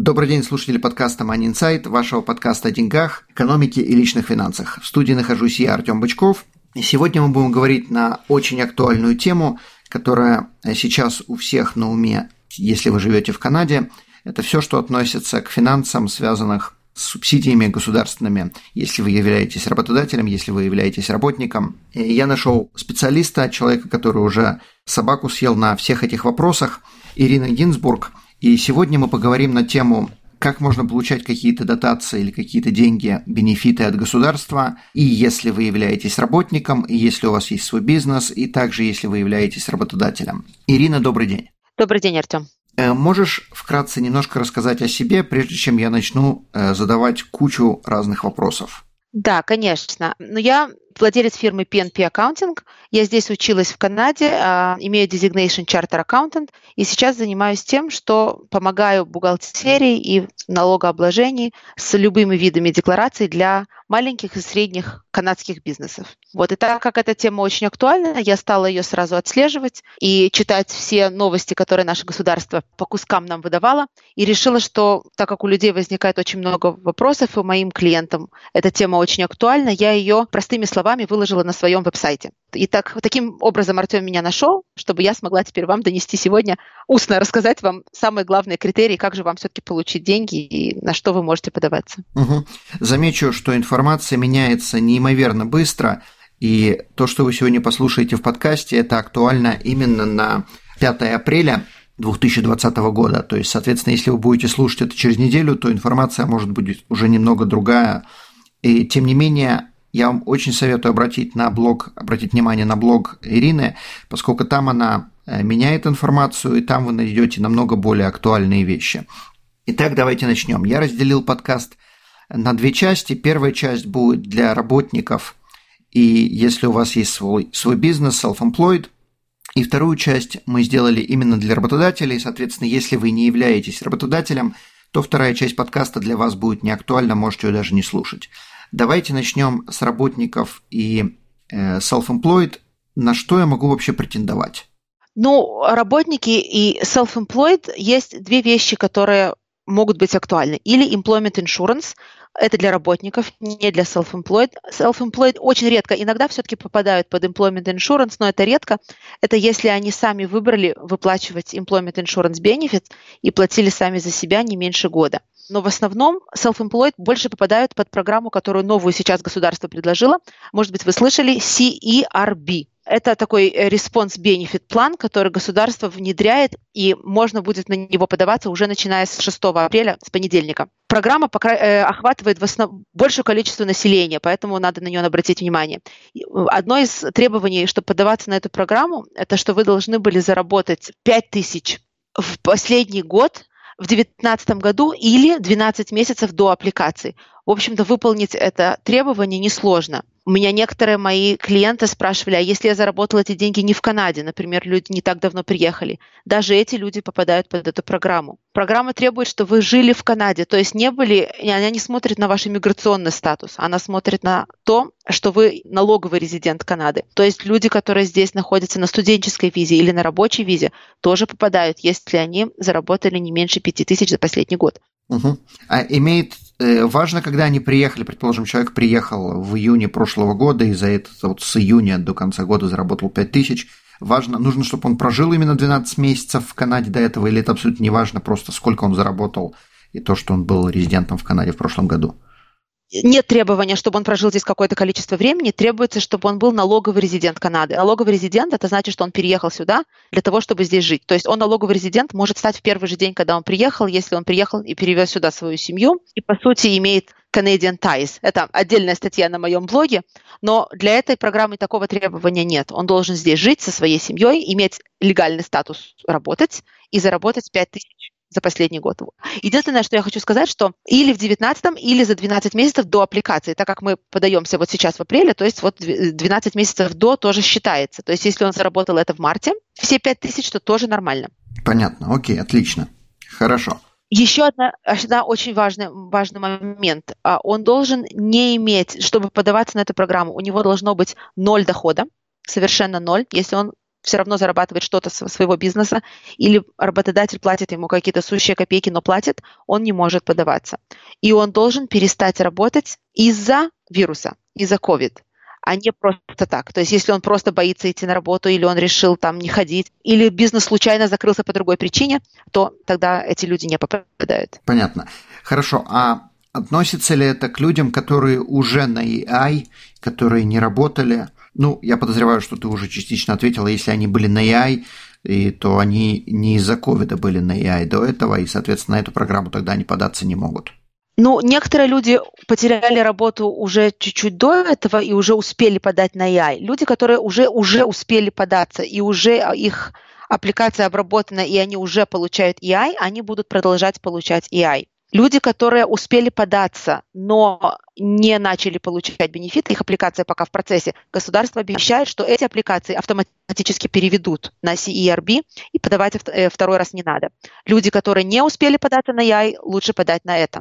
Добрый день, слушатели подкаста Money Inside, вашего подкаста о деньгах, экономике и личных финансах. В студии нахожусь я, Артём Бычков. И сегодня мы будем говорить на очень актуальную тему, которая сейчас у всех на уме, если вы живете в Канаде. Это все, что относится к финансам, связанных с субсидиями государственными, если вы являетесь работодателем, если вы являетесь работником. И я нашел специалиста, человека, который уже собаку съел на всех этих вопросах, Ирина Гинзбург. И сегодня мы поговорим на тему, как можно получать какие-то дотации или какие-то деньги, бенефиты от государства, и если вы являетесь работником, и если у вас есть свой бизнес, и также если вы являетесь работодателем. Ирина, добрый день. Добрый день, Артём. Можешь вкратце немножко рассказать о себе, прежде чем я начну задавать кучу разных вопросов? Да, конечно. Но я владелец фирмы P&P Accounting. Я здесь училась в Канаде, имею designation Charter Accountant, и сейчас занимаюсь тем, что помогаю бухгалтерии и налогообложении с любыми видами деклараций для маленьких и средних канадских бизнесов. Вот, и так как эта тема очень актуальна, я стала ее сразу отслеживать и читать все новости, которые наше государство по кускам нам выдавало, и решила, что так как у людей возникает очень много вопросов, и моим клиентам эта тема очень актуальна, я ее простыми словами выложила на своем веб-сайте. И таким образом Артём меня нашел, чтобы я смогла теперь вам донести сегодня, устно рассказать вам самые главные критерии, как же вам все-таки получить деньги и на что вы можете подаваться. Угу. Замечу, что информация меняется неимоверно быстро, и то, что вы сегодня послушаете в подкасте, это актуально именно на 5 апреля 2020 года. То есть, соответственно, если вы будете слушать это через неделю, то информация может быть уже немного другая. И тем не менее, я вам очень советую обратить внимание на блог Ирины, поскольку там она меняет информацию, и там вы найдете намного более актуальные вещи. Итак, давайте начнем. Я разделил подкаст на две части. Первая часть будет для работников, и если у вас есть свой бизнес, self-employed. И вторую часть мы сделали именно для работодателей. Соответственно, если вы не являетесь работодателем, то вторая часть подкаста для вас будет не актуальна, можете ее даже не слушать. Давайте начнем с работников и self-employed. На что я могу вообще претендовать? Ну, работники и self-employed есть две вещи, которые могут быть актуальны. Или employment insurance – это для работников, не для self-employed. Self-employed очень редко, иногда все-таки попадают под employment insurance, но это редко. Это если они сами выбрали выплачивать employment insurance benefits и платили сами за себя не меньше года. Но в основном self-employed больше попадают под программу, которую новую сейчас государство предложило. Может быть, вы слышали CERB. Это такой response-benefit план, который государство внедряет, и можно будет на него подаваться уже начиная с 6 апреля, с понедельника. Программа охватывает большее количество населения, поэтому надо на нее обратить внимание. Одно из требований, чтобы подаваться на эту программу, это что вы должны были заработать 5000 в последний год, в 2019 году или 12 месяцев до аппликации. В общем-то, выполнить это требование несложно. У меня некоторые мои клиенты спрашивали, а если я заработала эти деньги не в Канаде, например, люди не так давно приехали, даже эти люди попадают под эту программу. Программа требует, что вы жили в Канаде, то есть она не смотрит на ваш иммиграционный статус, она смотрит на то, что вы налоговый резидент Канады. То есть люди, которые здесь находятся на студенческой визе или на рабочей визе, тоже попадают, если они заработали не меньше 5000 за последний год. Угу. А важно, когда они приехали, предположим, человек приехал в июне прошлого года и за это с июня до конца года заработал 5000. Нужно, чтобы он прожил именно 12 месяцев в Канаде до этого, или это абсолютно не важно, просто сколько он заработал и то, что он был резидентом в Канаде в прошлом году? Нет требования, чтобы он прожил здесь какое-то количество времени, требуется, чтобы он был налоговый резидент Канады. Налоговый резидент – это значит, что он переехал сюда для того, чтобы здесь жить. То есть он налоговый резидент может стать в первый же день, когда он приехал, если он приехал и перевез сюда свою семью, и, по сути, имеет Canadian Ties. Это отдельная статья на моем блоге, но для этой программы такого требования нет. Он должен здесь жить со своей семьей, иметь легальный статус работать и заработать 5000 за последний год. Единственное, что я хочу сказать, что или в 2019, или за 12 месяцев до аппликации, так как мы подаемся вот сейчас в апреле, то есть вот 12 месяцев до тоже считается. То есть если он заработал это в марте, все 5000, то тоже нормально. Понятно, окей, отлично, хорошо. Еще одна очень важный момент. Он должен не иметь, чтобы подаваться на эту программу, у него должно быть 0 дохода, совершенно 0, если он все равно зарабатывает что-то со своего бизнеса, или работодатель платит ему какие-то сущие копейки, но платит, он не может подаваться. И он должен перестать работать из-за вируса, из-за COVID, а не просто так. То есть если он просто боится идти на работу, или он решил там не ходить, или бизнес случайно закрылся по другой причине, то тогда эти люди не попадают. Понятно. Хорошо. А относится ли это к людям, которые уже на EI, которые не работали? Ну, я подозреваю, что ты уже частично ответила, если они были на EI, то они не из-за ковида были на EI до этого, и, соответственно, на эту программу тогда они податься не могут. Ну, некоторые люди потеряли работу уже чуть-чуть до этого и уже успели подать на EI. Люди, которые уже успели податься, и уже их аппликация обработана, и они уже получают EI, они будут продолжать получать EI. Люди, которые успели податься, но не начали получать бенефиты, их аппликация пока в процессе, государство обещает, что эти аппликации автоматически переведут на CERB, и подавать второй раз не надо. Люди, которые не успели податься на EI, лучше подать на это.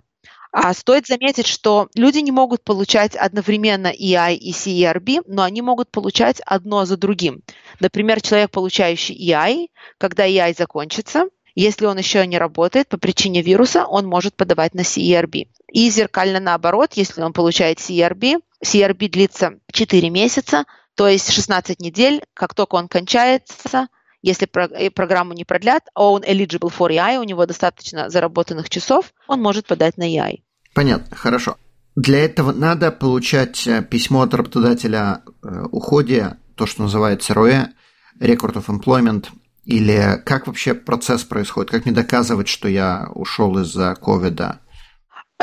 А стоит заметить, что люди не могут получать одновременно EI и CERB, но они могут получать одно за другим. Например, человек, получающий EI, когда EI закончится, если он еще не работает по причине вируса, он может подавать на CERB. И зеркально наоборот, если он получает CERB, CERB длится 4 месяца, то есть 16 недель, как только он кончается, если программу не продлят, он eligible for EI, у него достаточно заработанных часов, он может подать на EI. Понятно, хорошо. Для этого надо получать письмо от работодателя о уходе, то, что называется ROE, Record of Employment. Или как вообще процесс происходит? Как мне доказывать, что я ушел из-за ковида?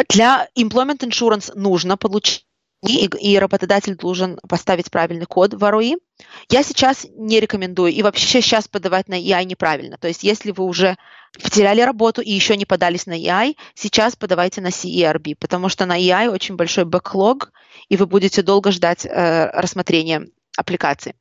Для Employment Insurance нужно получить, и работодатель должен поставить правильный код в ROE. Я сейчас не рекомендую, и вообще сейчас подавать на EI неправильно. То есть если вы уже потеряли работу и еще не подались на EI, сейчас подавайте на CERB, потому что на EI очень большой бэклог, и вы будете долго ждать рассмотрения аппликации.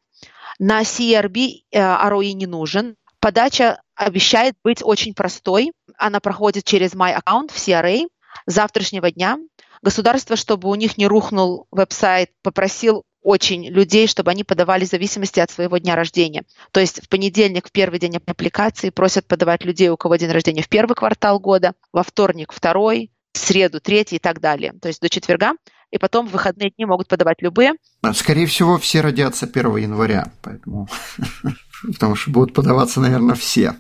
На CRB ROE не нужен. Подача обещает быть очень простой. Она проходит через My Account в CRA с завтрашнего дня. Государство, чтобы у них не рухнул веб-сайт, попросил очень людей, чтобы они подавали в зависимости от своего дня рождения. То есть в понедельник, в первый день аппликации, просят подавать людей, у кого день рождения в первый квартал года, во вторник – второй, в среду – третий и так далее. То есть до четверга. И потом в выходные дни могут подавать любые. Скорее всего, все родятся 1 января, поэтому потому что будут подаваться, наверное, все.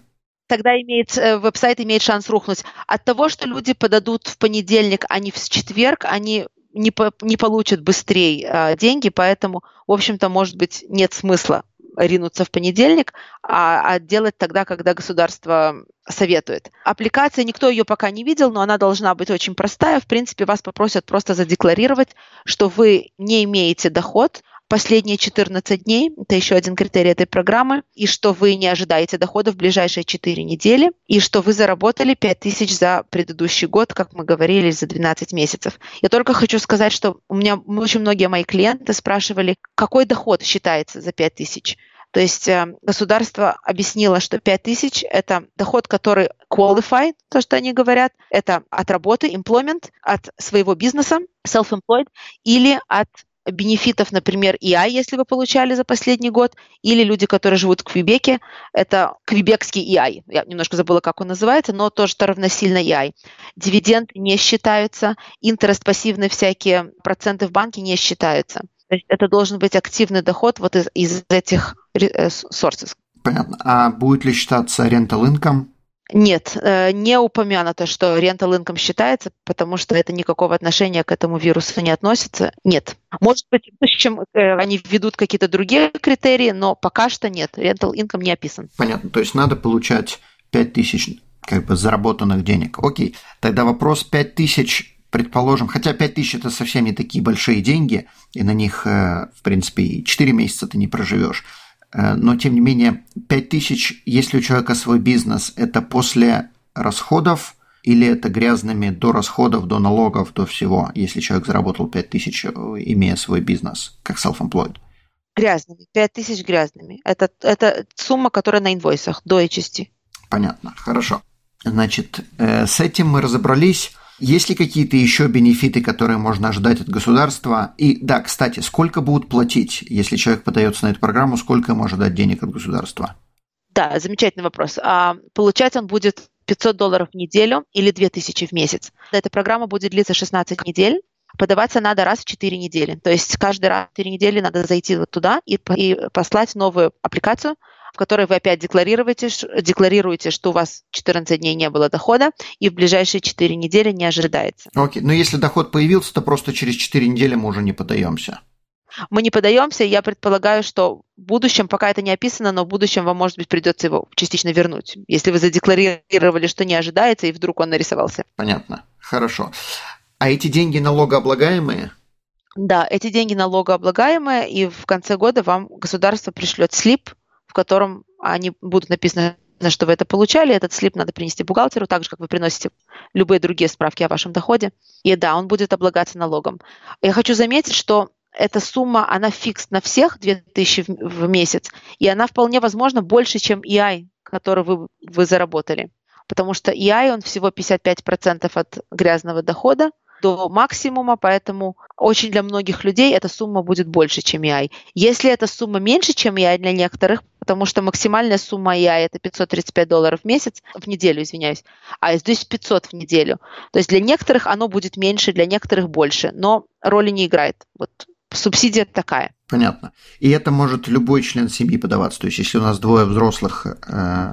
Тогда веб-сайт имеет шанс рухнуть. От того, что люди подадут в понедельник, а не в четверг, они не получат быстрее деньги, поэтому, в общем-то, может быть, нет смысла ринуться в понедельник, а делать тогда, когда государство советует. Аппликация, никто ее пока не видел, но она должна быть очень простая. В принципе, вас попросят просто задекларировать, что вы не имеете доход последние 14 дней, это еще один критерий этой программы, и что вы не ожидаете дохода в ближайшие 4 недели, и что вы заработали 5000 за предыдущий год, как мы говорили, за 12 месяцев. Я только хочу сказать, что у меня очень многие мои клиенты спрашивали, какой доход считается за 5000. То есть государство объяснило, что 5000 – это доход, который qualified, то, что они говорят, это от работы, employment, от своего бизнеса, self-employed, или от бенефитов, например, EI, если вы получали за последний год, или люди, которые живут в Квебеке, это квебекский EI, я немножко забыла, как он называется, но тоже равносильно EI. Дивиденды не считаются, интерес, пассивные всякие проценты в банке не считаются. То есть это должен быть активный доход вот из этих sources. Понятно. А будет ли считаться rental income? Нет, не упомянуто, что rental income считается, потому что это никакого отношения к этому вирусу не относится. Нет. Может быть, в будущем они введут какие-то другие критерии, но пока что нет. Rental income не описан. Понятно. То есть надо получать 5000 заработанных денег. Окей. Тогда вопрос 5000, предположим, хотя 5000 – это совсем не такие большие деньги, и на них, в принципе, 4 месяца ты не проживешь. Но, тем не менее, 5000, если у человека свой бизнес, это после расходов, или это грязными до расходов, до налогов, до всего, если человек заработал 5000, имея свой бизнес, как self-employed? Грязными, 5000 грязными. Это сумма, которая на инвойсах, до HST. Понятно, хорошо. Значит, с этим мы разобрались. Есть ли какие-то еще бенефиты, которые можно ожидать от государства? И да, кстати, сколько будут платить, если человек подается на эту программу, сколько ему ожидать денег от государства? Да, замечательный вопрос. Получать он будет $500 в неделю или 2000 в месяц. Эта программа будет длиться 16 недель. Подаваться надо раз в 4 недели. То есть каждый раз в 4 недели надо зайти вот туда и послать новую аппликацию, в которой вы опять декларируете, что у вас 14 дней не было дохода, и в ближайшие 4 недели не ожидается. Окей, но если доход появился, то просто через 4 недели мы уже не подаемся. Мы не подаемся, и я предполагаю, что в будущем, пока это не описано, но в будущем вам, может быть, придется его частично вернуть, если вы задекларировали, что не ожидается, и вдруг он нарисовался. Понятно, хорошо. А эти деньги налогооблагаемые? Да, эти деньги налогооблагаемые, и в конце года вам государство пришлет слип, в котором они будут написаны, что вы это получали. Этот слип надо принести бухгалтеру, так же, как вы приносите любые другие справки о вашем доходе. И да, он будет облагаться налогом. Я хочу заметить, что эта сумма, она фикс на всех, 2000 в месяц, и она вполне возможно больше, чем EI, который вы заработали. Потому что EI, он всего 55% от грязного дохода до максимума, поэтому очень для многих людей эта сумма будет больше, чем EI. Если эта сумма меньше, чем EI для некоторых, потому что максимальная сумма EI – это $535 в неделю, а здесь 500 в неделю. То есть для некоторых оно будет меньше, для некоторых больше, но роли не играет. Вот субсидия такая. Понятно. И это может любой член семьи подаваться. То есть если у нас двое взрослых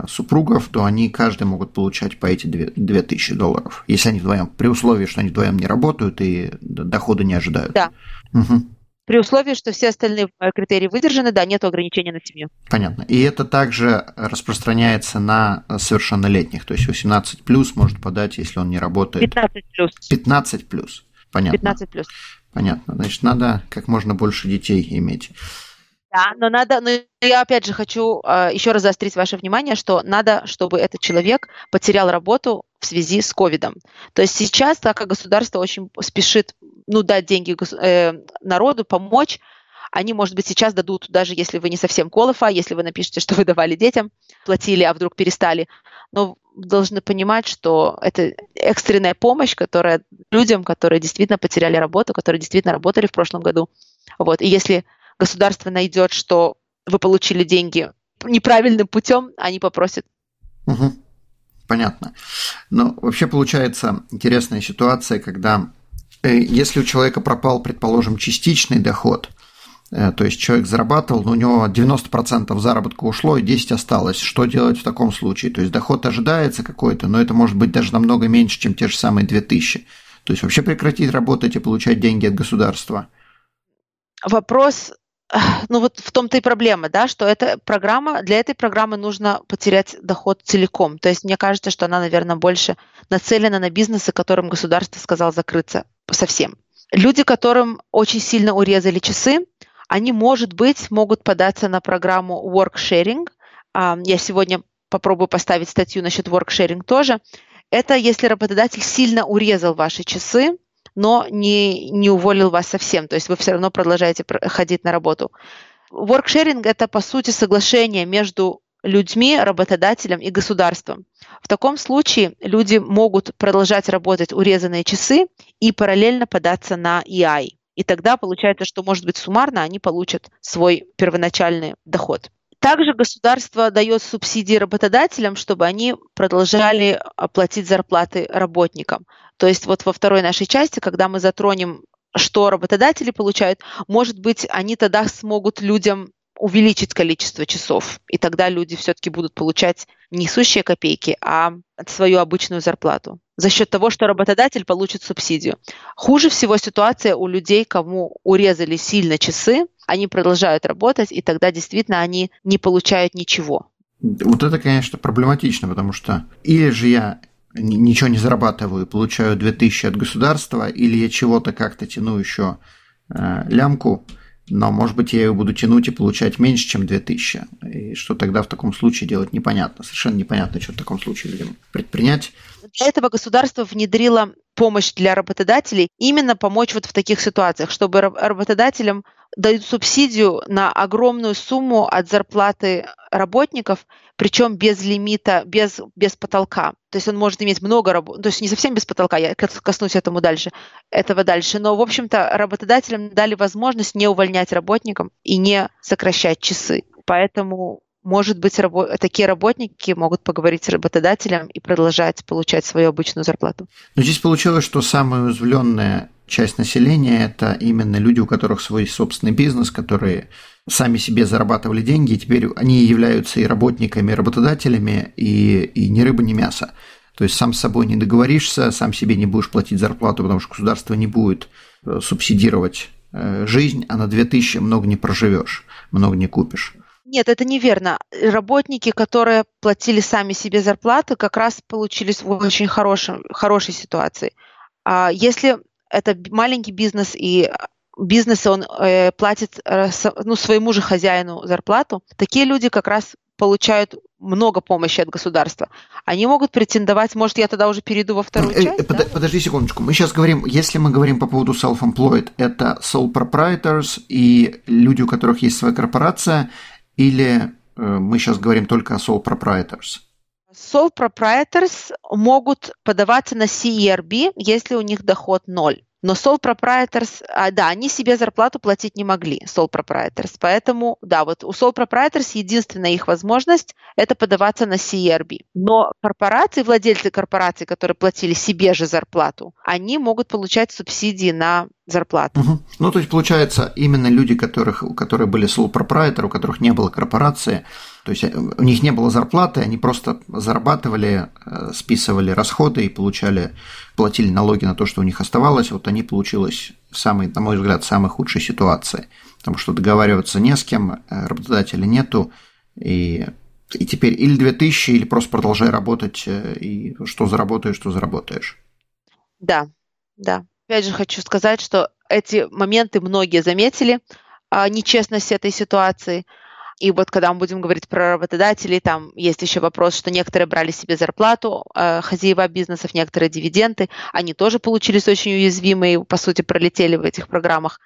супругов, то они каждый могут получать по эти $2000, если они вдвоем, при условии, что они вдвоем не работают и доходы не ожидают. Да. Угу. При условии, что все остальные критерии выдержаны, да, нет ограничений на семью. Понятно. И это также распространяется на совершеннолетних, то есть 18+ может подать, если он не работает. 15+. 15+. Понятно. 15+. Понятно. Значит, надо как можно больше детей иметь. Да, но я опять же хочу еще раз заострить ваше внимание, что надо, чтобы этот человек потерял работу в связи с ковидом. То есть сейчас, так как государство очень спешит, дать деньги народу, помочь, они, может быть, сейчас дадут, даже если вы не совсем qualify, если вы напишете, что вы давали детям, платили, а вдруг перестали. Но должны понимать, что это экстренная помощь, которая людям, которые действительно потеряли работу, которые действительно работали в прошлом году. Вот. И если государство найдет, что вы получили деньги неправильным путем, они попросят. Угу. Понятно. Но вообще получается интересная ситуация, когда если у человека пропал, предположим, частичный доход, то есть человек зарабатывал, но у него 90% заработка ушло и 10% осталось. Что делать в таком случае? То есть доход ожидается какой-то, но это может быть даже намного меньше, чем те же самые 2000. То есть вообще прекратить работать и получать деньги от государства? Вопрос, в том-то и проблема, да, что для этой программы нужно потерять доход целиком. То есть мне кажется, что она, наверное, больше нацелена на бизнесы, которым государство сказало закрыться совсем. Люди, которым очень сильно урезали часы, они, может быть, могут податься на программу work-sharing. Я сегодня попробую поставить статью насчет work-sharing тоже. Это если работодатель сильно урезал ваши часы, но не уволил вас совсем, то есть вы все равно продолжаете ходить на работу. Work-sharing – это, по сути, соглашение между людьми, работодателем и государством. В таком случае люди могут продолжать работать урезанные часы и параллельно податься на EI. И тогда получается, что, может быть, суммарно они получат свой первоначальный доход. Также государство дает субсидии работодателям, чтобы они продолжали платить зарплаты работникам. То есть вот во второй нашей части, когда мы затронем, что работодатели получают, может быть, они тогда смогут людям увеличить количество часов, и тогда люди все-таки будут получать не сущие копейки, а свою обычную зарплату за счет того, что работодатель получит субсидию. Хуже всего ситуация у людей, кому урезали сильно часы, они продолжают работать, и тогда действительно они не получают ничего. Вот это, конечно, проблематично, потому что или же я ничего не зарабатываю и получаю 2000 от государства, или я чего-то как-то тяну еще лямку, но, может быть, я ее буду тянуть и получать меньше, чем 2000. И что тогда в таком случае делать, непонятно. Совершенно непонятно, что в таком случае людям предпринять. Для этого государство внедрило помощь для работодателей, именно помочь вот в таких ситуациях, чтобы работодателям дают субсидию на огромную сумму от зарплаты работников, причем без лимита, без потолка. То есть он может иметь много работ, то есть не совсем без потолка, я коснусь этого дальше. Но, в общем-то, работодателям дали возможность не увольнять работников и не сокращать часы. Поэтому, может быть, такие работники могут поговорить с работодателем и продолжать получать свою обычную зарплату. Но здесь получилось, что самые уязвленные часть населения – это именно люди, у которых свой собственный бизнес, которые сами себе зарабатывали деньги, и теперь они являются и работниками, и работодателями, и ни рыба, ни мясо. То есть сам с собой не договоришься, сам себе не будешь платить зарплату, потому что государство не будет субсидировать жизнь, а на 2000 много не проживешь, много не купишь. Нет, это неверно. Работники, которые платили сами себе зарплату, как раз получились в очень хорошей ситуации. А если это маленький бизнес, и бизнес, он платит своему же хозяину зарплату, такие люди как раз получают много помощи от государства. Они могут претендовать, может, я тогда уже перейду во вторую часть? Подожди секундочку. Мы сейчас говорим, если мы говорим по поводу self-employed, это sole proprietors и люди, у которых есть своя корпорация, или мы сейчас говорим только о sole proprietors? Sole proprietors могут подаваться на CERB, если у них доход 0. Но sole proprietors, они себе зарплату платить не могли, sole proprietors. Поэтому, вот у sole proprietors единственная их возможность – это подаваться на CERB. Но корпорации, владельцы корпораций, которые платили себе же зарплату, они могут получать субсидии на зарплату. Угу. Ну, то есть, получается, именно люди, которые были sole proprietor, у которых не было корпорации, то есть у них не было зарплаты, они просто зарабатывали, списывали расходы и платили налоги на то, что у них оставалось. Вот они получились на мой взгляд, в самой худшей ситуации, потому что договариваться не с кем, работодателя нету, и теперь или 2000, или просто продолжай работать, и что заработаешь. Да. Опять же хочу сказать, что эти моменты многие заметили, нечестность этой ситуации. И вот когда мы будем говорить про работодателей, там есть еще вопрос, что некоторые брали себе зарплату, хозяева бизнесов, некоторые дивиденды. Они тоже получились очень уязвимые, по сути, пролетели в этих программах.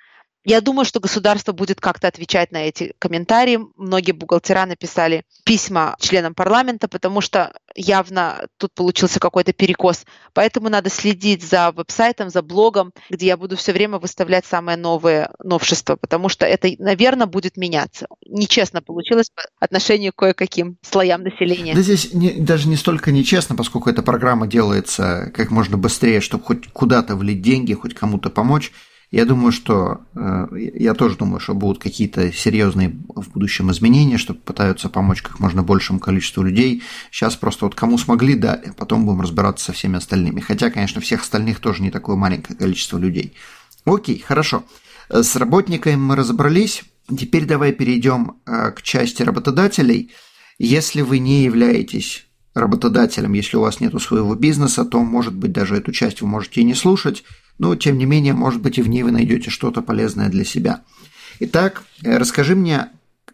Я думаю, что государство будет как-то отвечать на эти комментарии. Многие бухгалтера написали письма членам парламента, потому что явно тут получился какой-то перекос. Поэтому надо следить за веб-сайтом, за блогом, где я буду все время выставлять самые новые новшества, потому что это, наверное, будет меняться. Нечестно получилось по отношению к кое-каким слоям населения. Да здесь даже не столько нечестно, поскольку эта программа делается как можно быстрее, чтобы хоть куда-то влить деньги, хоть кому-то помочь. Я тоже думаю, что будут какие-то серьезные в будущем изменения, что пытаются помочь как можно большему количеству людей. Сейчас просто вот кому смогли, дали, потом будем разбираться со всеми остальными. Хотя, конечно, всех остальных тоже не такое маленькое количество людей. Окей, хорошо. С работниками мы разобрались. Теперь давай перейдем к части работодателей. Если вы не являетесь работодателем, если у вас нет своего бизнеса, то, может быть, даже эту часть вы можете и не слушать, но, тем не менее, может быть, и в ней вы найдете что-то полезное для себя. Итак, расскажи мне,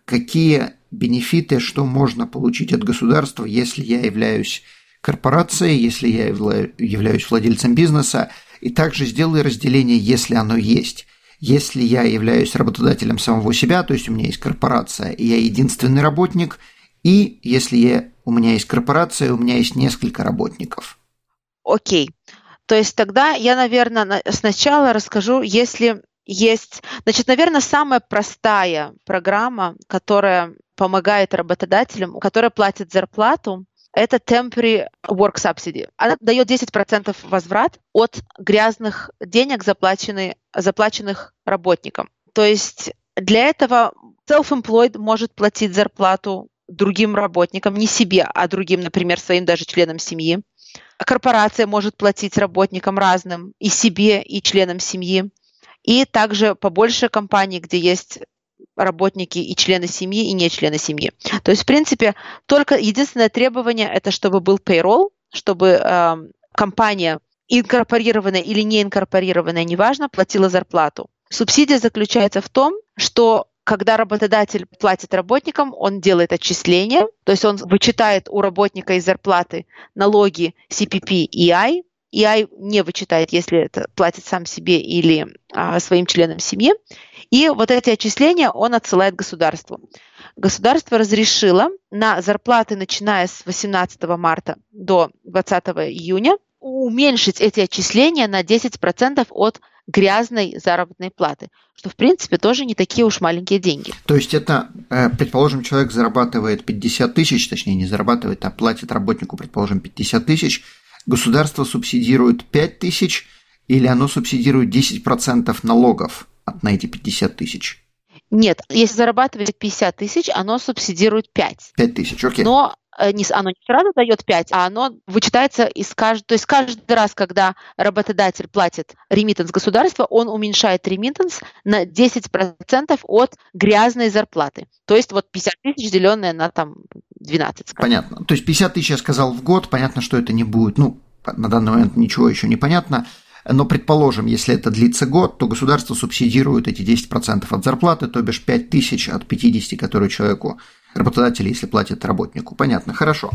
какие бенефиты, что можно получить от государства, если я являюсь корпорацией, если я являюсь владельцем бизнеса, и также сделай разделение, если оно есть. Если я являюсь работодателем самого себя, то есть у меня есть корпорация, и я единственный работник, и если у меня есть корпорация, у меня есть несколько работников. Окей. То есть тогда я, наверное, сначала расскажу, если есть... Значит, наверное, самая простая программа, которая помогает работодателям, которая платит зарплату, это Temporary Work Subsidy. Она дает 10% возврат от грязных денег, заплаченных работникам. То есть для этого self-employed может платить зарплату другим работникам, не себе, а другим, например, своим даже членам семьи. Корпорация может платить работникам разным, и себе, и членам семьи. И также побольше компаний, где есть работники и члены семьи, и не члены семьи. То есть, в принципе, только единственное требование – это чтобы был payroll, чтобы компания, инкорпорированная или не инкорпорированная, неважно, платила зарплату. Субсидия заключается в том, что когда работодатель платит работникам, он делает отчисления, то есть он вычитает у работника из зарплаты налоги CPP и EI. EI не вычитает, если это платит сам себе или своим членам семьи. И вот эти отчисления он отсылает государству. Государство разрешило на зарплаты, начиная с 18 марта до 20 июня, уменьшить эти отчисления на 10% от грязной заработной платы, что, в принципе, тоже не такие уж маленькие деньги. То есть это, предположим, человек зарабатывает 50 тысяч, точнее, не зарабатывает, а платит работнику, предположим, 50 тысяч, государство субсидирует 5 тысяч, или оно субсидирует 10% налогов на эти 50 тысяч? Нет, если зарабатывает 50 тысяч, оно субсидирует 5. 5 тысяч, окей. Но оно не сразу дает 5, а оно вычитается из каждого. То есть каждый раз, когда работодатель платит ремиттенс государства, он уменьшает ремиттенс на 10% от грязной зарплаты. То есть вот 50 тысяч, деленное на там 12. Скажем. Понятно. То есть 50 тысяч я сказал в год, понятно, что это не будет. Ну, на данный момент ничего еще не понятно. Но, предположим, если это длится год, то государство субсидирует эти 10% от зарплаты, то бишь 5 тысяч от 50, которые человеку, работодатель, если платит работнику. Понятно, хорошо.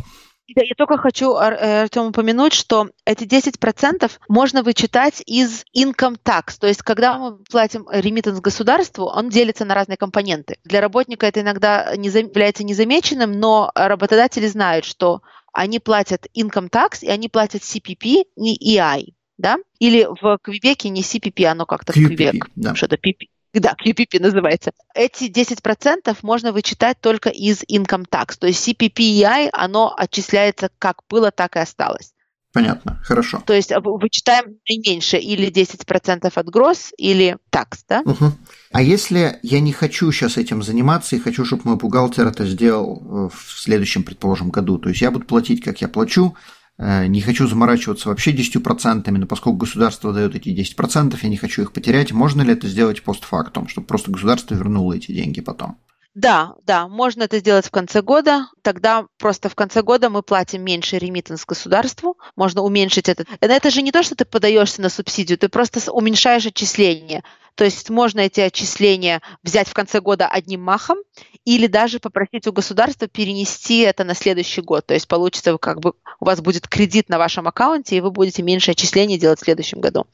Я только хочу, Артём, упомянуть, что эти 10% можно вычитать из income tax. То есть, когда мы платим ремиттенс государству, он делится на разные компоненты. Для работника это иногда является незамеченным, но работодатели знают, что они платят income tax и они платят CPP и EI. Да? Или в Квебеке не CPP, оно как-то QPP, в Квебек, да. Что-то PP. Да, QPP называется. Эти 10% можно вычитать только из income tax. То есть CPP-EI, оно отчисляется как было, так и осталось. Понятно, хорошо. То есть вычитаем наименьшее, или 10% от gross, или tax, да? Угу. А если я не хочу сейчас этим заниматься и хочу, чтобы мой бухгалтер это сделал в следующем, предположим, году, то есть я буду платить, как я плачу, не хочу заморачиваться вообще 10%, но поскольку государство дает эти 10%, я не хочу их потерять. Можно ли это сделать постфактум, чтобы просто государство вернуло эти деньги потом? Да, можно это сделать в конце года. Тогда просто в конце года мы платим меньше ремиттенс государству. Можно уменьшить это. Это же не то, что ты подаешься на субсидию, ты просто уменьшаешь отчисления. То есть можно эти отчисления взять в конце года одним махом или даже попросить у государства перенести это на следующий год. То есть получится, как бы у вас будет кредит на вашем аккаунте, и вы будете меньше отчислений делать в следующем году.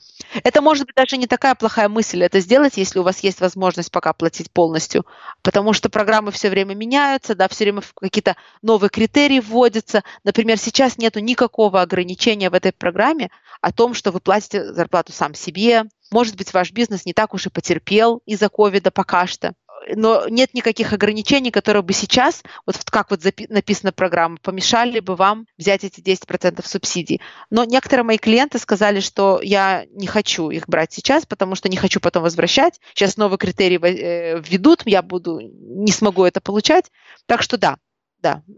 Это может быть даже не такая плохая мысль это сделать, если у вас есть возможность пока платить полностью, потому что программы все время меняются, да, все время какие-то новые критерии вводятся. Например, сейчас нету никакого ограничения в этой программе о том, что вы платите зарплату сам себе. Может быть, ваш бизнес не так уж и потерпел из-за ковида пока что, но нет никаких ограничений, которые бы сейчас, вот как вот написана программа, помешали бы вам взять эти 10% субсидий. Но некоторые мои клиенты сказали, что я не хочу их брать сейчас, потому что не хочу потом возвращать. Сейчас новые критерии введут, я не смогу это получать. Так что да,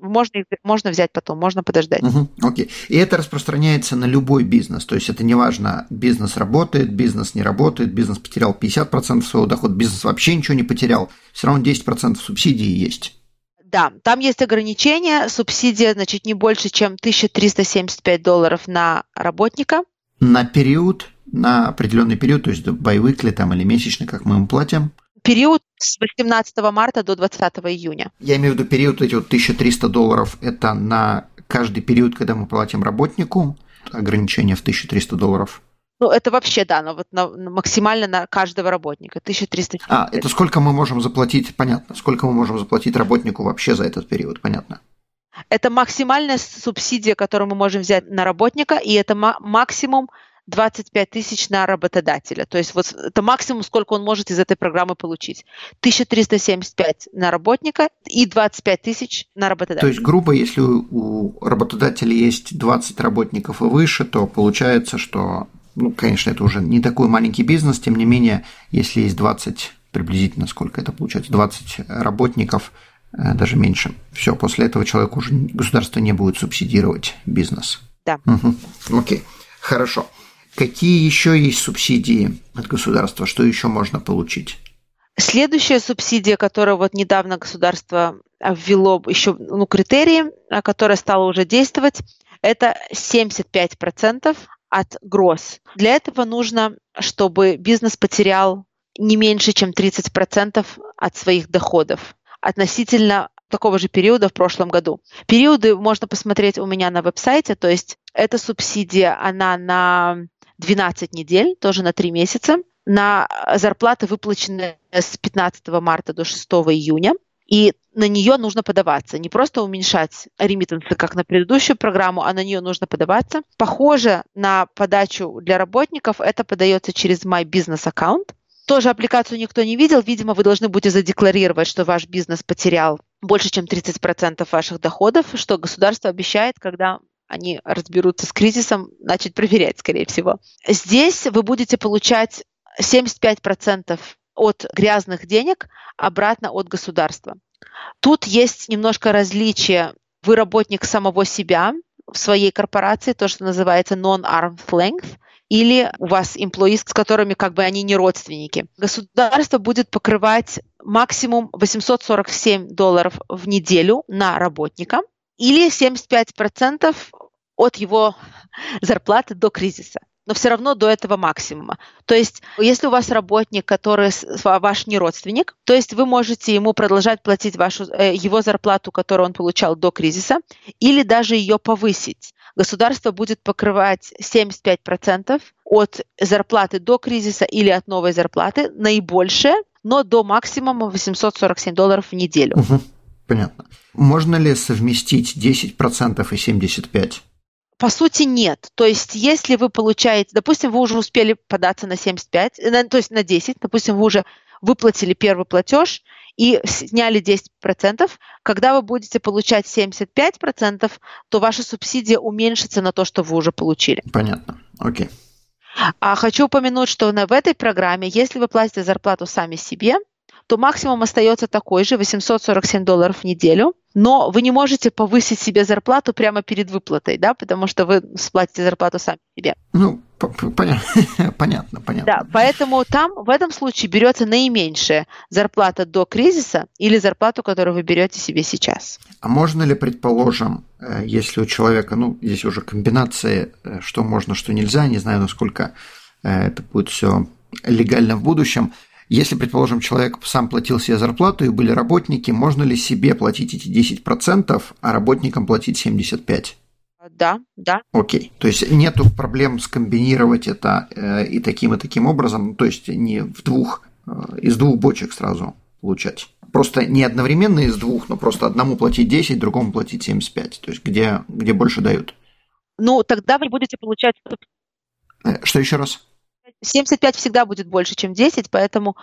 можно взять потом, можно подождать. Окей. И это распространяется на любой бизнес, то есть это неважно, бизнес работает, бизнес не работает, бизнес потерял 50% своего дохода, бизнес вообще ничего не потерял, все равно 10% субсидии есть. Да, там есть ограничения, субсидия, значит, не больше, чем $1375 на работника. На определенный период, то есть bi-weekly там или месячный, как мы им платим. Период с 18 марта до 20 июня. Я имею в виду период, эти вот $1300, это на каждый период, когда мы платим работнику, ограничение в $1300. Ну, это вообще, да, но вот максимально на каждого работника, 1300. Это сколько мы можем заплатить, понятно, сколько мы можем заплатить работнику вообще за этот период, понятно. Это максимальная субсидия, которую мы можем взять на работника, и это максимум 25 тысяч на работодателя. То есть вот это максимум, сколько он может из этой программы получить. 1375 на работника и 25 тысяч на работодателя. То есть грубо, если у работодателя есть 20 работников и выше, то получается, что, конечно, это уже не такой маленький бизнес, тем не менее, если есть 20, приблизительно сколько это получается, 20 работников, даже меньше. Все, после этого человек уже, государство не будет субсидировать бизнес. Да. Угу. Окей, хорошо. Какие еще есть субсидии от государства? Что еще можно получить? Следующая субсидия, которую вот недавно государство ввело еще критерии, которая стала уже действовать, это 75% от gross. Для этого нужно, чтобы бизнес потерял не меньше, чем 30% от своих доходов относительно такого же периода в прошлом году. Периоды можно посмотреть у меня на веб-сайте, то есть эта субсидия, она на 12 недель, тоже на 3 месяца, на зарплаты, выплаченные с 15 марта до 6 июня, и на нее нужно подаваться, не просто уменьшать ремитансы, как на предыдущую программу, а на нее нужно подаваться. Похоже на подачу для работников, это подается через My Business Account. Тоже аппликацию никто не видел, видимо, вы должны будете задекларировать, что ваш бизнес потерял больше, чем 30% ваших доходов, что государство обещает, когда они разберутся с кризисом, начать проверять, скорее всего. Здесь вы будете получать 75% от грязных денег обратно от государства. Тут есть немножко различие. Вы работник самого себя в своей корпорации, то, что называется non-arm's length, или у вас employees, с которыми как бы они не родственники. Государство будет покрывать максимум $847 в неделю на работника или 75% от его зарплаты до кризиса. Но все равно до этого максимума. То есть, если у вас работник, который ваш не родственник, то есть вы можете ему продолжать платить его зарплату, которую он получал до кризиса, или даже ее повысить. Государство будет покрывать 75% от зарплаты до кризиса или от новой зарплаты, наибольшее, но до максимума $847 в неделю. Угу. Понятно. Можно ли совместить 10% и 75%? По сути, нет. То есть, если вы получаете, допустим, вы уже успели податься на 75, то есть на 10, допустим, вы уже выплатили первый платеж и сняли 10%, когда вы будете получать 75%, то ваша субсидия уменьшится на то, что вы уже получили. Понятно. Окей. А хочу упомянуть, что в этой программе, если вы платите зарплату сами себе, то максимум остается такой же, $847 в неделю, но вы не можете повысить себе зарплату прямо перед выплатой, да, потому что вы сплатите зарплату сами себе. Ну, понятно. Да, поэтому там в этом случае берется наименьшая зарплата до кризиса или зарплату, которую вы берете себе сейчас. А можно ли, предположим, если у человека, здесь уже комбинации, что можно, что нельзя, не знаю, насколько это будет все легально в будущем, если, предположим, человек сам платил себе зарплату и были работники, можно ли себе платить эти 10%, а работникам платить 75%? Да. Окей. То есть нету проблем скомбинировать это и таким образом, то есть не в двух, из двух бочек сразу получать. Просто не одновременно из двух, но просто одному платить 10%, другому платить 75%. То есть где больше дают? Тогда вы будете получать... Что еще раз? 75 всегда будет больше, чем 10, поэтому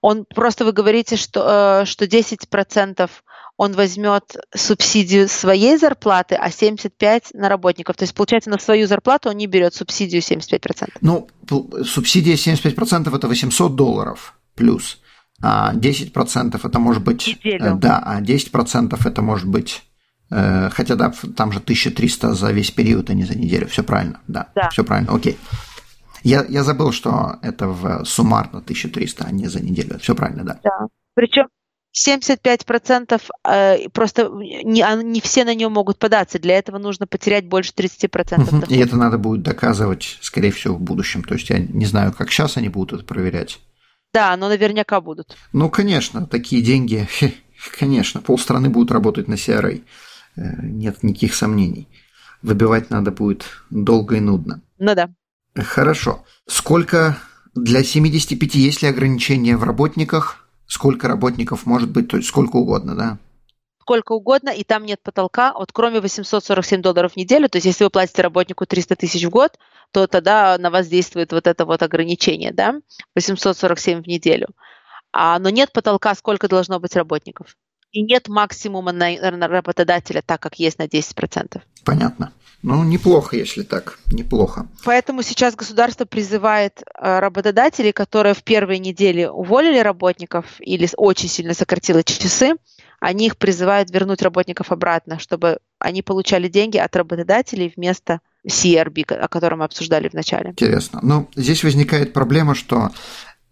вы говорите, что 10% он возьмет субсидию своей зарплаты, а 75 на работников. То есть, получается, на свою зарплату он не берет субсидию 75%. Субсидия 75% это $800 плюс, а 10% это может быть... Неделю. Да, а 10% это может быть... Хотя, да, там же 1300 за весь период, а не за неделю. Все правильно, да. Все правильно, окей. Я забыл, что это в суммарно 1300, а не за неделю. Все правильно, да. Причем 75% просто не все на нее могут податься. Для этого нужно потерять больше 30%. И это надо будет доказывать, скорее всего, в будущем. То есть я не знаю, как сейчас они будут это проверять. Да, но наверняка будут. Конечно, такие деньги, конечно, полстраны будут работать на CRA. Нет никаких сомнений. Выбивать надо будет долго и нудно. Да. Хорошо. Сколько для 75, есть ли ограничения в работниках? Сколько работников может быть? То есть сколько угодно, да? Сколько угодно, и там нет потолка. Вот кроме $847 в неделю, то есть если вы платите работнику 300 тысяч в год, то тогда на вас действует вот это вот ограничение, да? 847 в неделю. Но нет потолка, сколько должно быть работников. И нет максимума на работодателя, так как есть на 10%. Понятно. Неплохо, если так. Неплохо. Поэтому сейчас государство призывает работодателей, которые в первые недели уволили работников или очень сильно сократило часы, они их призывают вернуть работников обратно, чтобы они получали деньги от работодателей вместо CRB, о котором мы обсуждали в начале. Интересно. Здесь возникает проблема, что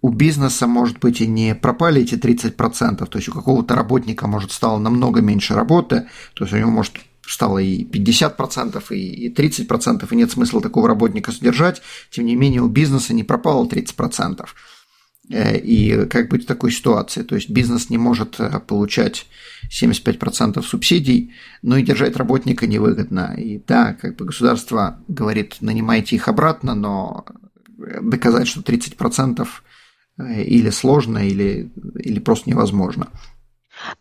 у бизнеса, может быть, и не пропали эти 30%, то есть у какого-то работника, может, стало намного меньше работы, то есть у него, может, стало и 50%, и 30%, и нет смысла такого работника содержать, тем не менее у бизнеса не пропало 30%. И как быть в такой ситуации? То есть бизнес не может получать 75% субсидий, но и держать работника невыгодно. И да, как бы государство говорит, нанимайте их обратно, но доказать, что 30% или сложно, или просто невозможно.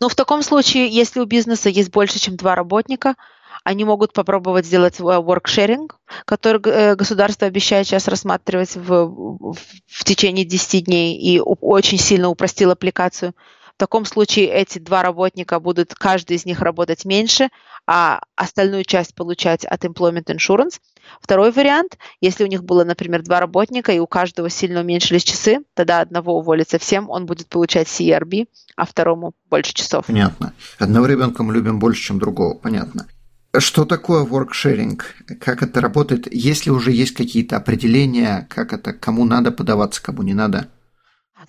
Но в таком случае, если у бизнеса есть больше, чем 2 работника, они могут попробовать сделать work-sharing, который государство обещает сейчас рассматривать в течение 10 дней и очень сильно упростило аппликацию. В таком случае эти 2 работника будут, каждый из них работать меньше, а остальную часть получать от Employment Insurance. Второй вариант, если у них было, например, 2 работника, и у каждого сильно уменьшились часы, тогда одного уволится всем, он будет получать CRB, а второму больше часов. Понятно. Одного ребенка мы любим больше, чем другого, понятно. Что такое воркшеринг? Как это работает? Если уже есть какие-то определения, как это, кому надо подаваться, кому не надо?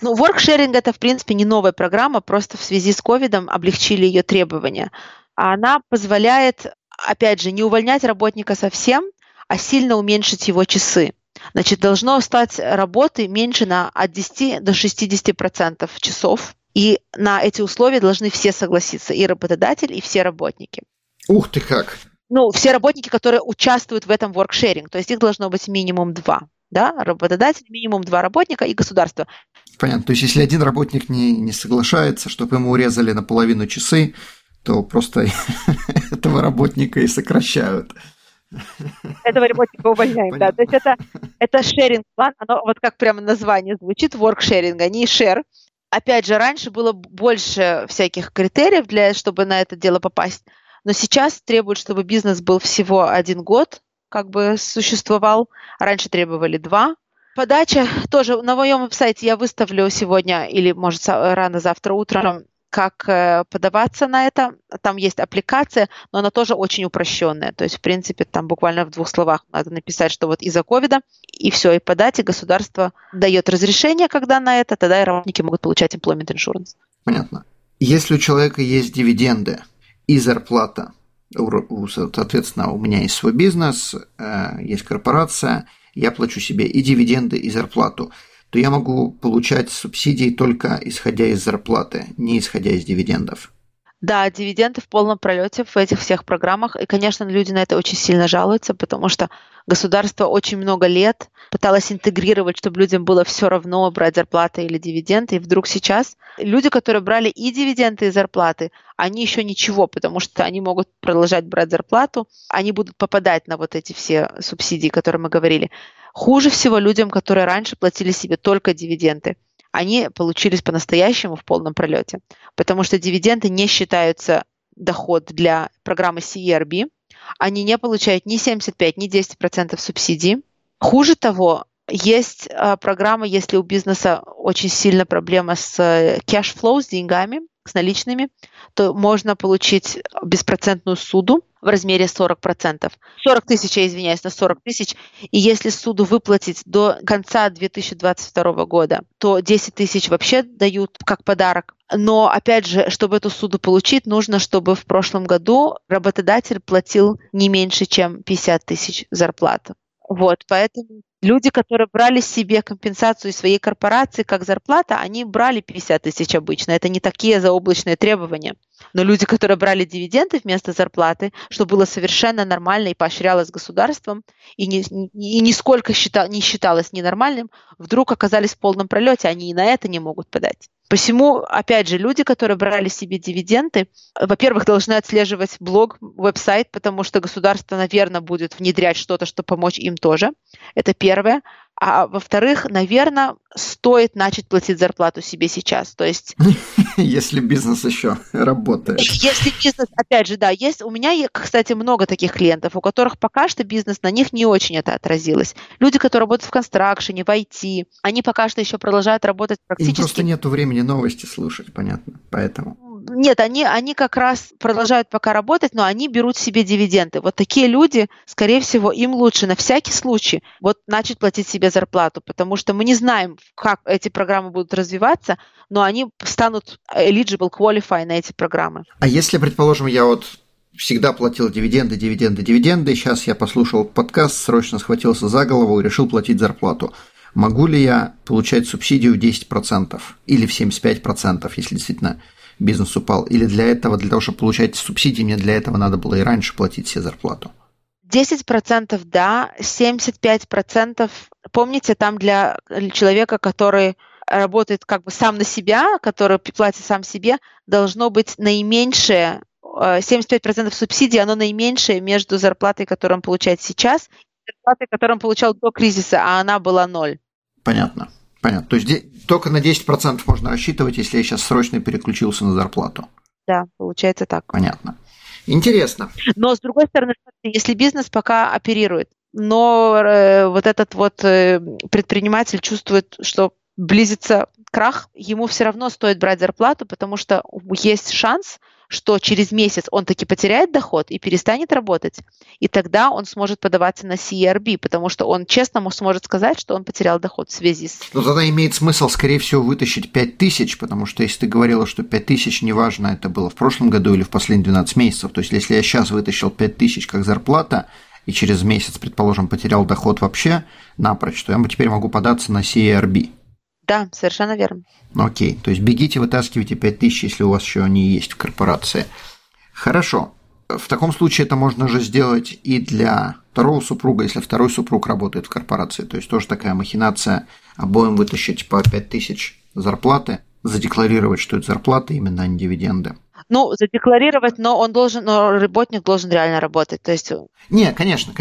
Ну, воркшеринг – это, в принципе, не новая программа, просто в связи с ковидом облегчили ее требования. Она позволяет, опять же, не увольнять работника совсем, а сильно уменьшить его часы. Значит, должно стать работы меньше от 10 до 60% часов, и на эти условия должны все согласиться, и работодатель, и все работники. Ух ты как! Ну, все работники, которые участвуют в этом воркшеринг, то есть их должно быть минимум 2. Да, работодатель, минимум 2 работника и государство. Понятно. То есть, если один работник не соглашается, чтобы ему урезали наполовину часы, то просто этого работника и сокращают. Этого работника увольняем, понятно. Да. То есть, это шеринг-план, оно вот как прямо название звучит, воркшеринг, а не шер. Опять же, раньше было больше всяких критериев, чтобы на это дело попасть, но сейчас требуют, чтобы бизнес был всего 1 год, как бы существовал. Раньше требовали 2. Подача тоже на моем сайте я выставлю сегодня или, может, рано-завтра утром, как подаваться на это. Там есть аппликация, но она тоже очень упрощенная. То есть, в принципе, там буквально в 2 словах надо написать, что вот из-за ковида, и все, и подать, и государство дает разрешение, когда на это, тогда и работники могут получать employment insurance. Понятно. Если у человека есть дивиденды и зарплата, соответственно, у меня есть свой бизнес, есть корпорация, я плачу себе и дивиденды, и зарплату, то я могу получать субсидии только исходя из зарплаты, не исходя из дивидендов. Да, дивиденды в полном пролете в этих всех программах. И, конечно, люди на это очень сильно жалуются, потому что государство очень много лет пыталось интегрировать, чтобы людям было все равно брать зарплаты или дивиденды. И вдруг сейчас люди, которые брали и дивиденды, и зарплаты, они еще ничего, потому что они могут продолжать брать зарплату, они будут попадать на вот эти все субсидии, о которых мы говорили. Хуже всего людям, которые раньше платили себе только дивиденды. Они получились по-настоящему в полном пролете, потому что дивиденды не считаются доход для программы CERB, они не получают ни 75, ни 10% субсидий. Хуже того, есть программа, если у бизнеса очень сильно проблема с cash flow, с деньгами, с наличными, то можно получить беспроцентную суду в размере 40%. 40 тысяч. И если суду выплатить до конца 2022 года, то 10 тысяч вообще дают как подарок. Но, опять же, чтобы эту суду получить, нужно, чтобы в прошлом году работодатель платил не меньше, чем 50 тысяч зарплаты. Вот, поэтому люди, которые брали себе компенсацию своей корпорации как зарплата, они брали 50 тысяч обычно. Это не такие заоблачные требования. Но люди, которые брали дивиденды вместо зарплаты, что было совершенно нормально и поощрялось государством, и нисколько не считалось ненормальным, вдруг оказались в полном пролете, они и на это не могут подать. Посему, опять же, люди, которые брали себе дивиденды, во-первых, должны отслеживать блог, веб-сайт, потому что государство, наверное, будет внедрять что-то, чтобы помочь им тоже. Это первое. А во-вторых, наверное, стоит начать платить зарплату себе сейчас. То есть... Если бизнес еще работает. Если бизнес, опять же, да, есть. У меня, кстати, много таких клиентов, у которых пока что бизнес на них не очень это отразилось. Люди, которые работают в констракшене, в IT, они пока что еще продолжают работать практически. Им просто нету времени новости слушать, понятно, поэтому... Нет, они как раз продолжают пока работать, но они берут себе дивиденды. Вот такие люди, скорее всего, им лучше на всякий случай вот начать платить себе зарплату, потому что мы не знаем, как эти программы будут развиваться, но они станут eligible, qualify на эти программы. А если, предположим, я вот всегда платил дивиденды, сейчас я послушал подкаст, срочно схватился за голову и решил платить зарплату. Могу ли я получать субсидию в 10% или в 75%, если действительно бизнес упал? Или для этого, для того, чтобы получать субсидии, мне для этого надо было и раньше платить себе зарплату? 10% да, 75%. Помните, там для человека, который работает как бы сам на себя, который платит сам себе, должно быть наименьшее, 75% субсидий, оно наименьшее между зарплатой, которую он получает сейчас, и зарплатой, которую он получал до кризиса, а она была 0. Понятно, понятно. То есть только на 10% можно рассчитывать, если я сейчас срочно переключился на зарплату. Да, получается так. Понятно. Интересно. Но, с другой стороны, если бизнес пока оперирует, но вот этот вот предприниматель чувствует, что близится крах, ему все равно стоит брать зарплату, потому что есть шанс, что через месяц он таки потеряет доход и перестанет работать, и тогда он сможет подаваться на CRB, потому что он честно сможет сказать, что он потерял доход в связи с... Ну, тогда имеет смысл, скорее всего, вытащить 5000, потому что если ты говорила, что 5000, неважно, это было в прошлом году или в последние 12 месяцев, то есть если я сейчас вытащил 5000 как зарплата, и через месяц, предположим, потерял доход вообще напрочь, то я теперь могу податься на CRB. Да, совершенно верно. Окей, то есть бегите, вытаскивайте 5000, если у вас еще они есть в корпорации. Хорошо. В таком случае это можно же сделать и для второго супруга, если второй супруг работает в корпорации. То есть тоже такая махинация, обоим вытащить по 5000 зарплаты, задекларировать, что это зарплата, именно, а не дивиденды. Ну, задекларировать, но работник должен реально работать. То есть, не, конечно.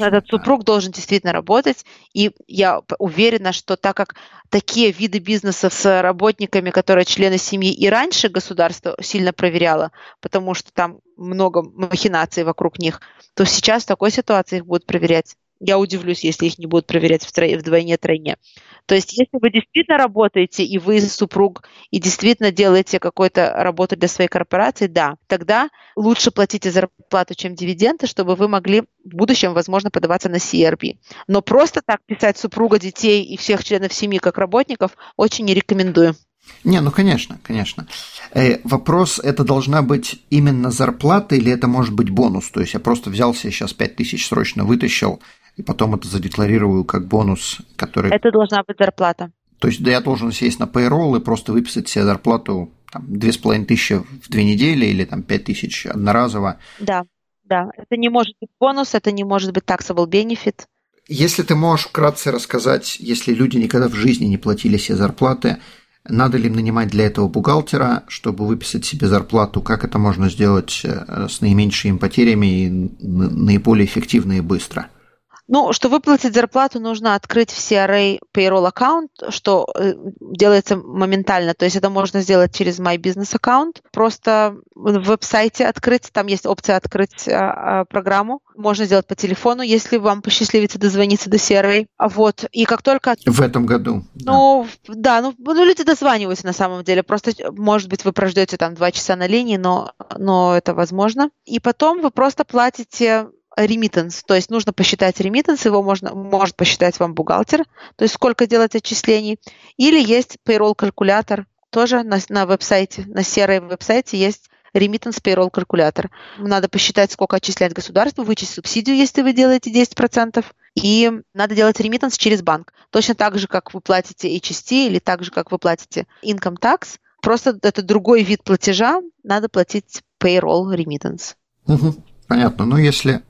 Этот супруг должен действительно работать. И я уверена, что так как такие виды бизнеса с работниками, которые члены семьи, и раньше государство сильно проверяло, потому что там много махинаций вокруг них, то сейчас в такой ситуации их будут проверять. Я удивлюсь, если их не будут проверять вдвойне-тройне. То есть, если вы действительно работаете, и вы супруг, и действительно делаете какую-то работу для своей корпорации, да, тогда лучше платите зарплату, чем дивиденды, чтобы вы могли в будущем, возможно, подаваться на CRB. Но просто так писать супруга, детей и всех членов семьи как работников очень не рекомендую. Не, конечно. Вопрос, это должна быть именно зарплата или это может быть бонус? То есть, я просто взял себе сейчас 5000, срочно вытащил, и потом это задекларирую как бонус, который... Это должна быть зарплата. То есть, да, я должен сесть на payroll и просто выписать себе зарплату там, 2500 в 2 недели или там, 5000 одноразово. Да. Это не может быть бонус, это не может быть taxable benefit. Если ты можешь вкратце рассказать, если люди никогда в жизни не платили себе зарплаты, надо ли им нанимать для этого бухгалтера, чтобы выписать себе зарплату? Как это можно сделать с наименьшими потерями и наиболее эффективно и быстро? Ну, чтобы выплатить зарплату, нужно открыть в CRA payroll аккаунт, что делается моментально. То есть это можно сделать через My Business аккаунт. Просто в веб-сайте открыть, там есть опция открыть программу. Можно сделать по телефону, если вам посчастливится дозвониться до CRA. Вот. И как только... В этом году. Ну, да. Да, люди дозваниваются на самом деле. Просто, может быть, вы прождете там 2 часа на линии, но это возможно. И потом вы просто платите... Remittance, то есть нужно посчитать remittance, его может посчитать вам бухгалтер, то есть сколько делать отчислений. Или есть payroll-калькулятор, тоже на веб-сайте, на серой веб-сайте есть remittance payroll-калькулятор. Надо посчитать, сколько отчисляет государство, вычесть субсидию, если вы делаете 10%, и надо делать remittance через банк. Точно так же, как вы платите HST или так же, как вы платите income tax, просто это другой вид платежа, надо платить payroll-remittance. Понятно. Но если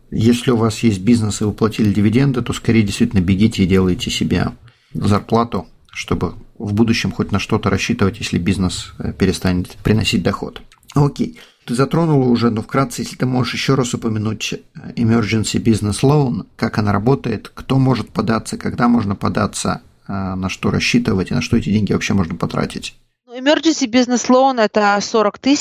у вас есть бизнес и вы платили дивиденды, то скорее действительно бегите и делайте себе зарплату, чтобы в будущем хоть на что-то рассчитывать, если бизнес перестанет приносить доход. Окей. Ты затронула уже, но вкратце, если ты можешь еще раз упомянуть Emergency Business Loan, как она работает, кто может податься, когда можно податься, на что рассчитывать и на что эти деньги вообще можно потратить. Emergency Business Loan – это 40 000.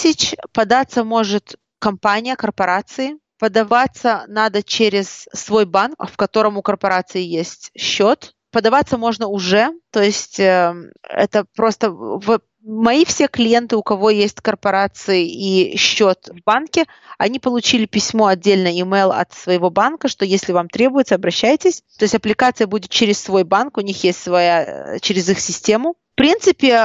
Податься может... Компания, корпорации. Подаваться надо через свой банк, в котором у корпорации есть счет. Подаваться можно уже, то есть это просто... Мои все клиенты, у кого есть корпорации и счет в банке, они получили письмо отдельно, email от своего банка, что если вам требуется, обращайтесь. То есть аппликация будет через свой банк, у них есть своя, через их систему. В принципе,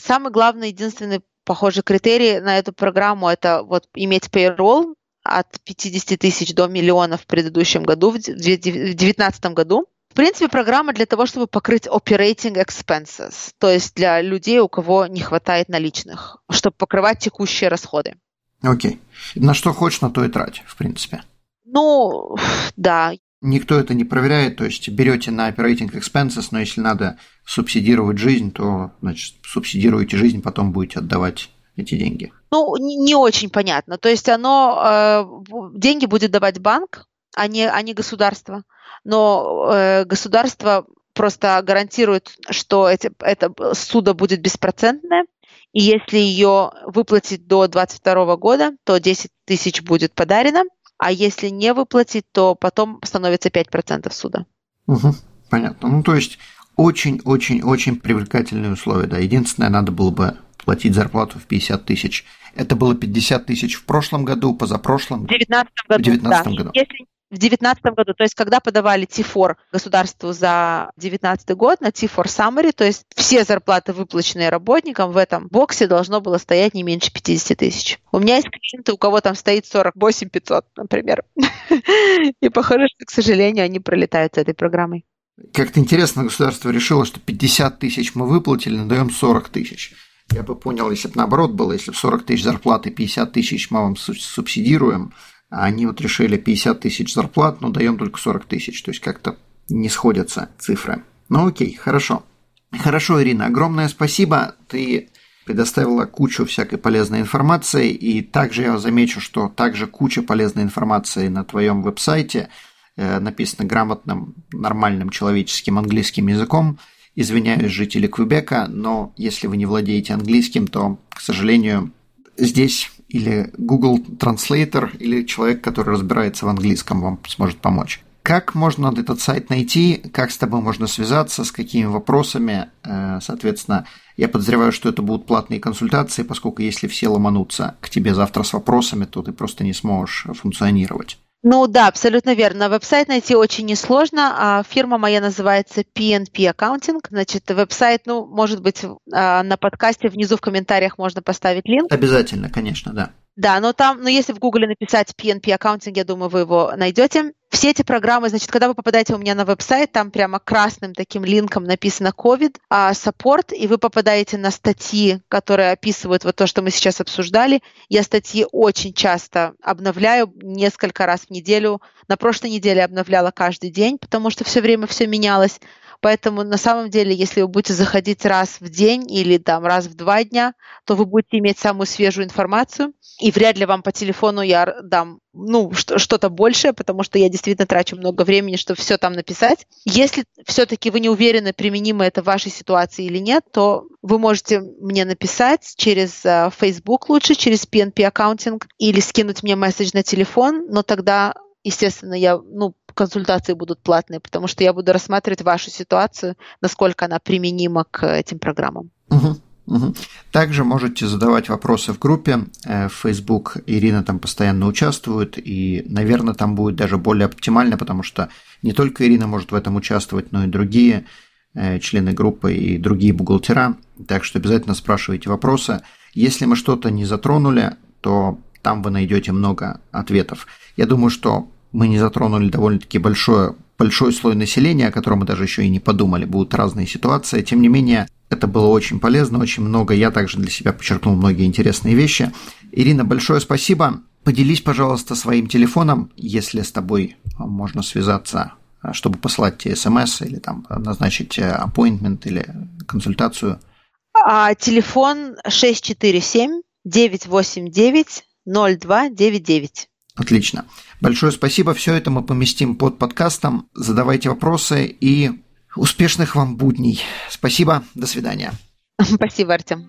самый главный, единственный похожий критерий на эту программу – это вот иметь payroll от 50 тысяч до 1 миллиона в предыдущем году, в 2019 году. В принципе, программа для того, чтобы покрыть operating expenses, то есть для людей, у кого не хватает наличных, чтобы покрывать текущие расходы. Окей. На что хочешь, на то и трать, в принципе. Ну, да. Никто это не проверяет, то есть берете на operating expenses, но если надо субсидировать жизнь, то, значит, субсидируете жизнь, потом будете отдавать эти деньги. Ну, не очень понятно. То есть деньги будет давать банк, а не государство. Но государство просто гарантирует, что эта суда будет беспроцентная, и если ее выплатить до 2022 года, то 10 тысяч будет подарено, а если не выплатить, то потом становится 5% суда. Угу, понятно. Ну, то есть очень-очень-очень привлекательные условия. Да. Единственное, надо было бы платить зарплату в 50 тысяч. Это было 50 тысяч в прошлом году, позапрошлом. В 2019 году. Если в 2019 году, то есть когда подавали T4 государству за 2019 год на T4 Summary, то есть все зарплаты, выплаченные работникам, в этом боксе должно было стоять не меньше 50 тысяч. У меня есть клиенты, у кого там стоит 48 500, например. И похоже, что, к сожалению, они пролетают с этой программой. Как-то интересно, государство решило, что 50 тысяч мы выплатили, но даем 40 тысяч. Я бы понял, если бы наоборот было, если бы 40 тысяч зарплаты, 50 тысяч мы вам субсидируем, а они вот решили 50 тысяч зарплат, но даем только 40 тысяч. То есть как-то не сходятся цифры. Ну окей, хорошо. Хорошо, Ирина, огромное спасибо. Ты предоставила кучу всякой полезной информации. И также я замечу, что также куча полезной информации на твоем веб-сайте, написано грамотным, нормальным человеческим английским языком. Извиняюсь, жители Квебека, но если вы не владеете английским, то, к сожалению, здесь или Google Translator, или человек, который разбирается в английском, вам сможет помочь. Как можно этот сайт найти? Как с тобой можно связаться? С какими вопросами? Соответственно, я подозреваю, что это будут платные консультации, поскольку если все ломанутся к тебе завтра с вопросами, то ты просто не сможешь функционировать. Ну да, абсолютно верно. Веб-сайт найти очень несложно. Фирма моя называется P&P Accounting. Значит, веб-сайт, может быть, на подкасте внизу в комментариях можно поставить линк. Обязательно, конечно, да. Да, но если в Гугле написать P&P Accounting, я думаю, вы его найдете. Все эти программы, значит, когда вы попадаете у меня на веб-сайт, там прямо красным таким линком написано COVID, Support, и вы попадаете на статьи, которые описывают вот то, что мы сейчас обсуждали. Я статьи очень часто обновляю, несколько раз в неделю. На прошлой неделе обновляла каждый день, потому что все время все менялось. Поэтому на самом деле, если вы будете заходить раз в день или там раз в 2 дня, то вы будете иметь самую свежую информацию. И вряд ли вам по телефону я дам что-то большее, потому что я действительно трачу много времени, чтобы все там написать. Если все-таки вы не уверены, применимо это в вашей ситуации или нет, то вы можете мне написать через Facebook лучше, через PNP Accounting, или скинуть мне месседж на телефон, но тогда, естественно, я, консультации будут платные, потому что я буду рассматривать вашу ситуацию, насколько она применима к этим программам. Угу. Также можете задавать вопросы в группе. В Facebook Ирина там постоянно участвует, и, наверное, там будет даже более оптимально, потому что не только Ирина может в этом участвовать, но и другие члены группы и другие бухгалтера. Так что обязательно спрашивайте вопросы. Если мы что-то не затронули, то там вы найдете много ответов. Я думаю, что мы не затронули довольно-таки большой слой населения, о котором мы даже еще и не подумали. Будут разные ситуации. Тем не менее, это было очень полезно, очень много. Я также для себя подчеркнул многие интересные вещи. Ирина, большое спасибо. Поделись, пожалуйста, своим телефоном, если с тобой можно связаться, чтобы послать тебе смс или там назначить аппоинтмент или консультацию. Телефон 647-989-0299. Отлично. Большое спасибо. Все это мы поместим под подкастом. Задавайте вопросы и успешных вам будней. Спасибо. До свидания. Спасибо, Артем.